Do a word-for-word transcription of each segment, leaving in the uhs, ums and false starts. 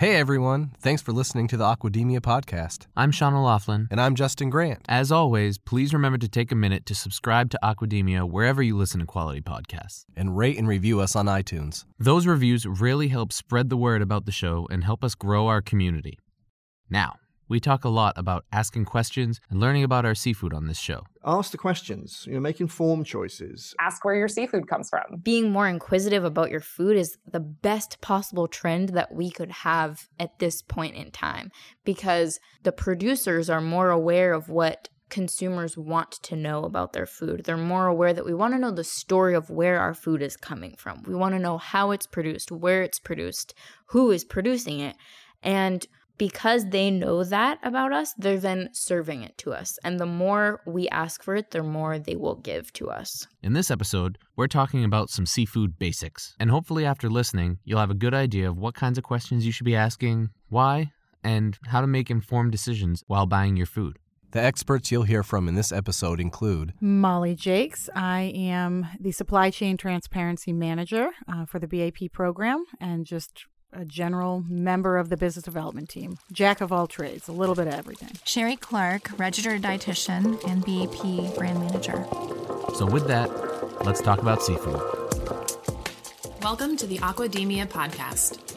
Hey everyone, thanks for listening to the Aquademia Podcast. I'm Sean O'Loughlin. And I'm Justin Grant. As always, please remember to take a minute to subscribe to Aquademia wherever you listen to quality podcasts. And rate and review us on iTunes. Those reviews really help spread the word about the show and help us grow our community. Now, we talk a lot about asking questions and learning about our seafood on this show. Ask the questions, you know, make informed choices. Ask where your seafood comes from. Being more inquisitive about your food is the best possible trend that we could have at this point in time, because the producers are more aware of what consumers want to know about their food. They're more aware that we want to know the story of where our food is coming from. We want to know how it's produced, where it's produced, who is producing it. And because they know that about us, they're then serving it to us. And the more we ask for it, the more they will give to us. In this episode, we're talking about some seafood basics. And hopefully after listening, you'll have a good idea of what kinds of questions you should be asking, why, and how to make informed decisions while buying your food. The experts you'll hear from in this episode include Molly Jakes. I am the Supply Chain Transparency Manager uh, for the B A P program and just a general member of the business development team. Jack of all trades, a little bit of everything. Sherry Clark, registered dietitian and B A P brand manager. So with that, let's talk about seafood. Welcome to the Aquademia Podcast.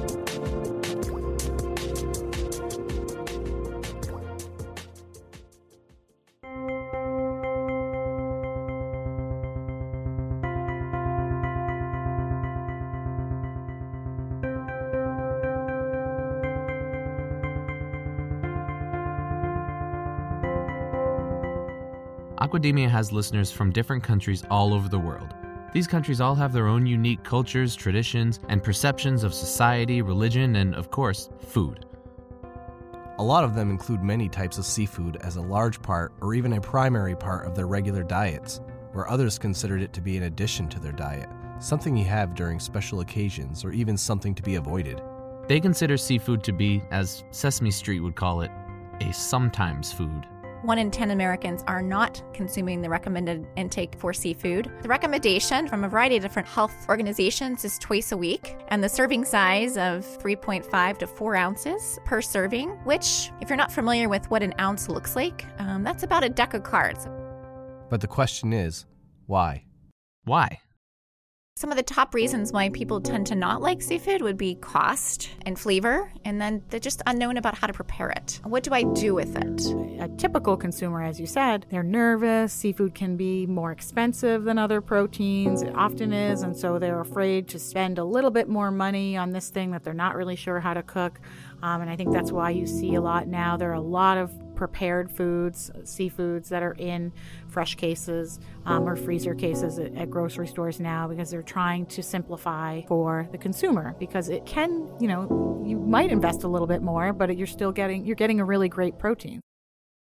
Aquademia has listeners from different countries all over the world. These countries all have their own unique cultures, traditions, and perceptions of society, religion, and, of course, food. A lot of them include many types of seafood as a large part or even a primary part of their regular diets, where others considered it to be an addition to their diet, something you have during special occasions or even something to be avoided. They consider seafood to be, as Sesame Street would call it, a sometimes food. One in ten Americans are not consuming the recommended intake for seafood. The recommendation from a variety of different health organizations is twice a week, and the serving size of three point five to four ounces per serving, which, if you're not familiar with what an ounce looks like, um, that's about a deck of cards. But the question is, why? Why? Some of the top reasons why people tend to not like seafood would be cost and flavor, and then they're just unknown about how to prepare it. What do I do with it? A typical consumer, as you said, they're nervous. Seafood can be more expensive than other proteins. It often is, and so they're afraid to spend a little bit more money on this thing that they're not really sure how to cook. Um, and I think that's why you see a lot now. There are a lot of prepared foods, seafoods that are in fresh cases um, or freezer cases at, at grocery stores now, because they're trying to simplify for the consumer, because it can, you know, you might invest a little bit more, but you're still getting, you're getting a really great protein.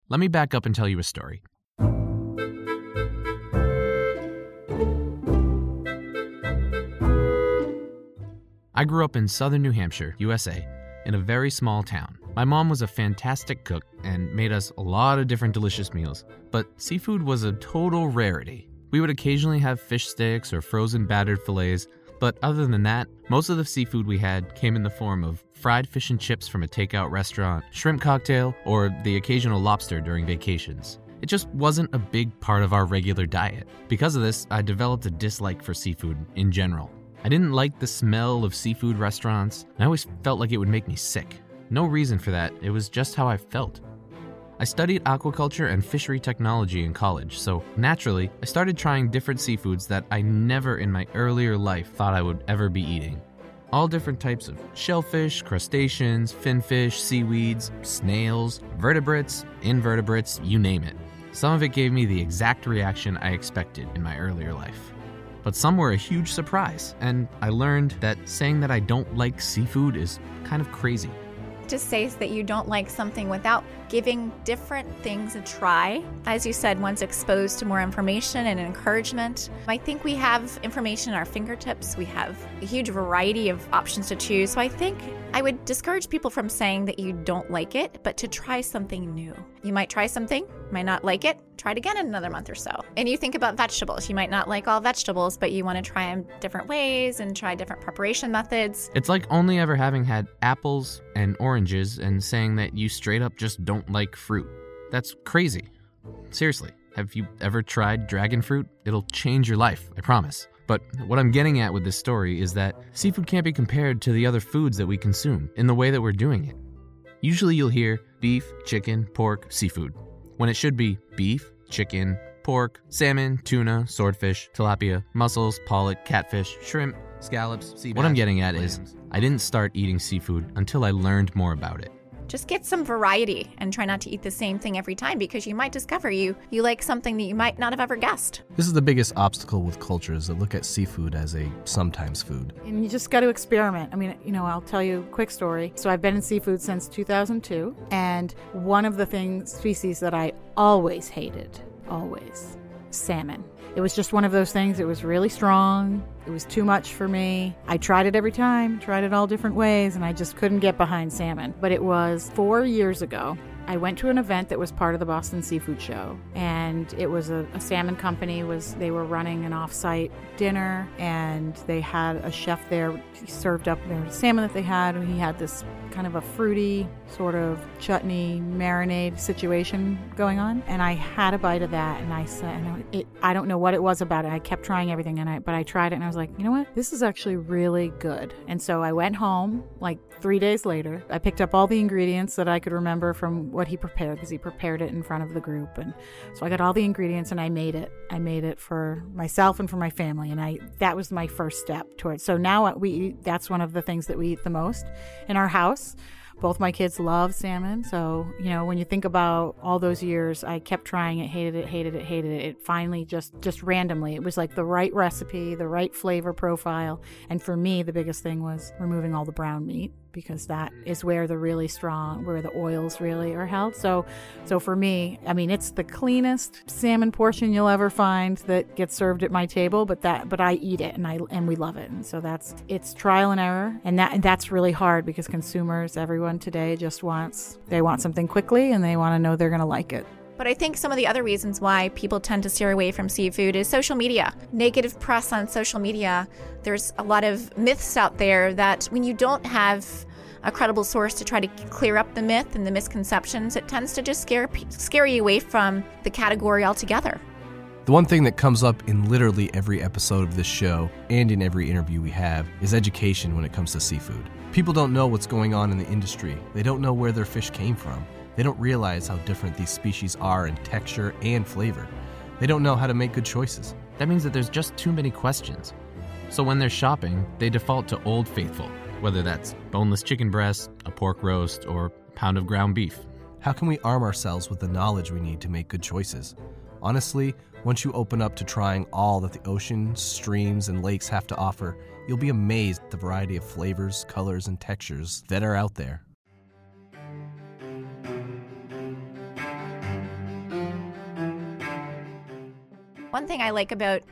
Let me back up and tell you a story. I grew up in southern New Hampshire, U S A, in a very small town. My mom was a fantastic cook and made us a lot of different delicious meals, but seafood was a total rarity. We would occasionally have fish sticks or frozen battered fillets, but other than that, most of the seafood we had came in the form of fried fish and chips from a takeout restaurant, shrimp cocktail, or the occasional lobster during vacations. It just wasn't a big part of our regular diet. Because of this, I developed a dislike for seafood in general. I didn't like the smell of seafood restaurants, and I always felt like it would make me sick. No reason for that, it was just how I felt. I studied aquaculture and fishery technology in college, so naturally, I started trying different seafoods that I never in my earlier life thought I would ever be eating. All different types of shellfish, crustaceans, finfish, seaweeds, snails, vertebrates, invertebrates, you name it. Some of it gave me the exact reaction I expected in my earlier life. But some were a huge surprise, and I learned that saying that I don't like seafood is kind of crazy. Just say that you don't like something without giving different things a try. As you said, one's exposed to more information and encouragement. I think we have information at our fingertips. We have a huge variety of options to choose. So I think I would discourage people from saying that you don't like it, but to try something new. You might try something, might not like it, try it again in another month or so. And you think about vegetables. You might not like all vegetables, but you want to try them different ways and try different preparation methods. It's like only ever having had apples and oranges and saying that you straight up just don't like fruit. That's crazy. Seriously, have you ever tried dragon fruit? It'll change your life, I promise. But what I'm getting at with this story is that seafood can't be compared to the other foods that we consume in the way that we're doing it. Usually you'll hear beef, chicken, pork, seafood, when it should be beef, chicken, pork, salmon, tuna, swordfish, tilapia, mussels, pollock, catfish, shrimp, scallops, sea bass. What I'm getting at is I didn't start eating seafood until I learned more about it. Just get some variety and try not to eat the same thing every time, because you might discover you you like something that you might not have ever guessed. This is the biggest obstacle with cultures that look at seafood as a sometimes food. And you just got to experiment. I mean, you know, I'll tell you a quick story. So I've been in seafood since two thousand two, and one of the things, species that I always hated, always, salmon. It was just one of those things. It was really strong. It was too much for me. I tried it every time, tried it all different ways, and I just couldn't get behind salmon. But it was four years ago. I went to an event that was part of the Boston Seafood Show, and it was a, a salmon company. was They were running an off-site dinner, and they had a chef there. He served up their salmon that they had, and he had this kind of a fruity sort of chutney marinade situation going on. And I had a bite of that, and I said, and it, I don't know what it was about it. I kept trying everything, and I but I tried it, and I was like, you know what? This is actually really good. And so I went home, like three days later. I picked up all the ingredients that I could remember from what he prepared, because he prepared it in front of the group. And so I got all the ingredients and I made it. I made it for myself and for my family. And I that was my first step towards. So now we eat, that's one of the things that we eat the most in our house. Both my kids love salmon. So, you know, when you think about all those years, I kept trying it, hated it, hated it, hated it. It finally just, just randomly, it was like the right recipe, the right flavor profile. And for me, the biggest thing was removing all the brown meat, because that is where the really strong, where the oils really are held. So, so for me, I mean, it's the cleanest salmon portion you'll ever find that gets served at my table, but that, but I eat it and I, and we love it. And so that's, it's trial and error. And that, and that's really hard, because consumers, everyone today just wants, they want something quickly and they want to know they're going to like it. But I think some of the other reasons why people tend to steer away from seafood is social media. Negative press on social media. There's a lot of myths out there that when you don't have a credible source to try to clear up the myth and the misconceptions, it tends to just scare, scare you away from the category altogether. The one thing that comes up in literally every episode of this show and in every interview we have is education when it comes to seafood. People don't know what's going on in the industry. They don't know where their fish came from. They don't realize how different these species are in texture and flavor. They don't know how to make good choices. That means that there's just too many questions. So when they're shopping, they default to Old Faithful, whether that's boneless chicken breast, a pork roast, or a pound of ground beef. How can we arm ourselves with the knowledge we need to make good choices? Honestly, once you open up to trying all that the ocean, streams, and lakes have to offer, you'll be amazed at the variety of flavors, colors, and textures that are out there. One thing I like about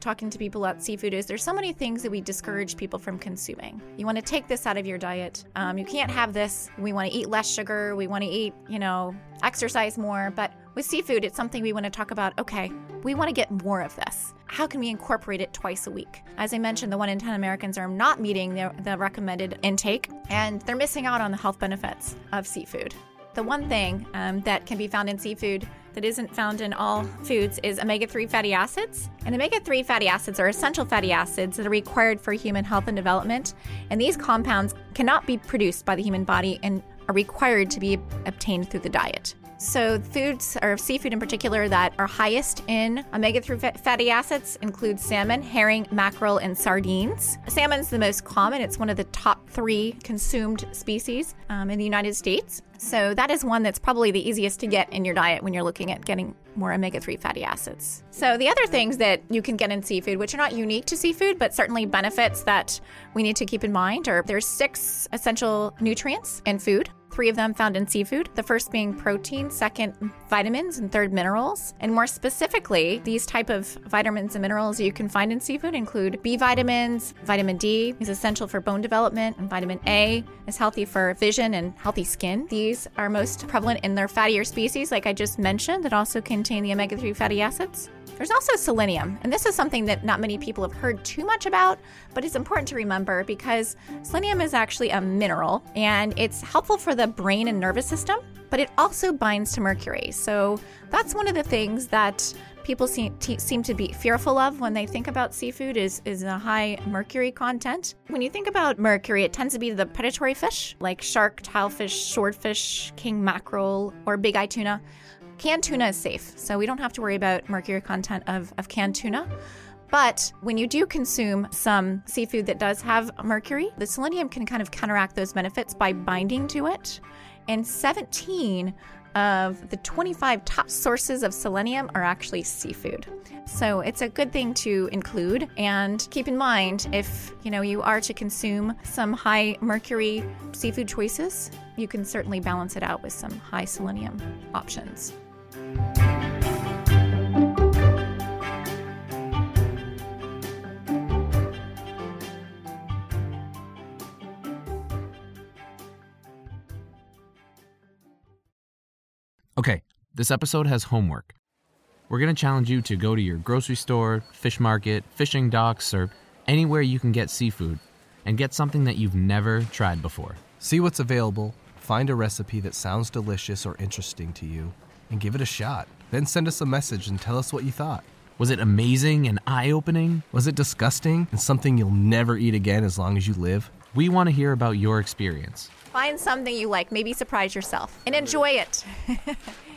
talking to people about seafood is there's so many things that we discourage people from consuming. You want to take this out of your diet. Um, you can't have this. We want to eat less sugar. We want to eat, you know, exercise more. But with seafood, it's something we want to talk about. Okay, we want to get more of this. How can we incorporate it twice a week? As I mentioned, the one in ten Americans are not meeting the, the recommended intake, and they're missing out on the health benefits of seafood. The one thing um, that can be found in seafood that isn't found in all foods is omega three fatty acids. And omega three fatty acids are essential fatty acids that are required for human health and development. And these compounds cannot be produced by the human body and are required to be obtained through the diet. So foods, or seafood in particular, that are highest in omega three fatty acids include salmon, herring, mackerel, and sardines. Salmon's the most common. It's one of the top three consumed species um, in the United States. So that is one that's probably the easiest to get in your diet when you're looking at getting more omega three fatty acids. So the other things that you can get in seafood, which are not unique to seafood, but certainly benefits that we need to keep in mind, are there's six essential nutrients in food. three of them found in seafood, the first being protein, second vitamins, and third minerals. And more specifically, these type of vitamins and minerals you can find in seafood include B vitamins, vitamin D is essential for bone development, and vitamin A is healthy for vision and healthy skin. These are most prevalent in their fattier species, like I just mentioned, that also contain the omega three fatty acids. There's also selenium, and this is something that not many people have heard too much about, but it's important to remember because selenium is actually a mineral, and it's helpful for the brain and nervous system, but it also binds to mercury. So that's one of the things that people seem, t- seem to be fearful of when they think about seafood is, is a high mercury content. When you think about mercury, it tends to be the predatory fish, like shark, tilefish, swordfish, king mackerel, or big-eye tuna. Canned tuna is safe, so we don't have to worry about mercury content of, of canned tuna. But when you do consume some seafood that does have mercury, the selenium can kind of counteract those benefits by binding to it. And seventeen of the twenty-five top sources of selenium are actually seafood. So it's a good thing to include. And keep in mind, if you know you are to consume some high mercury seafood choices, you can certainly balance it out with some high selenium options. Okay, this episode has homework. We're going to challenge you to go to your grocery store, fish market, fishing docks, or anywhere you can get seafood and get something that you've never tried before. See what's available, find a recipe that sounds delicious or interesting to you, and give it a shot. Then send us a message and tell us what you thought. Was it amazing and eye-opening? Was it disgusting and something you'll never eat again as long as you live? We want to hear about your experience. Find something you like, maybe surprise yourself, and enjoy it.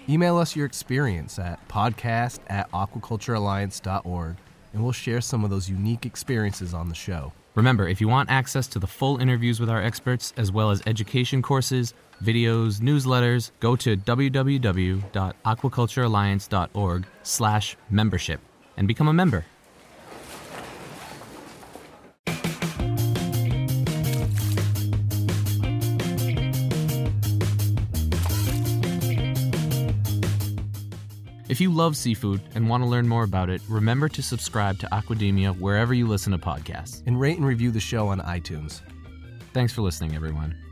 Email us your experience at podcast at aquaculture alliance dot org, and we'll share some of those unique experiences on the show. Remember, if you want access to the full interviews with our experts, as well as education courses, videos, newsletters, go to www.aquaculturealliance.org slash membership and become a member. If you love seafood and want to learn more about it, remember to subscribe to Aquademia wherever you listen to podcasts. And rate and review the show on iTunes. Thanks for listening, everyone.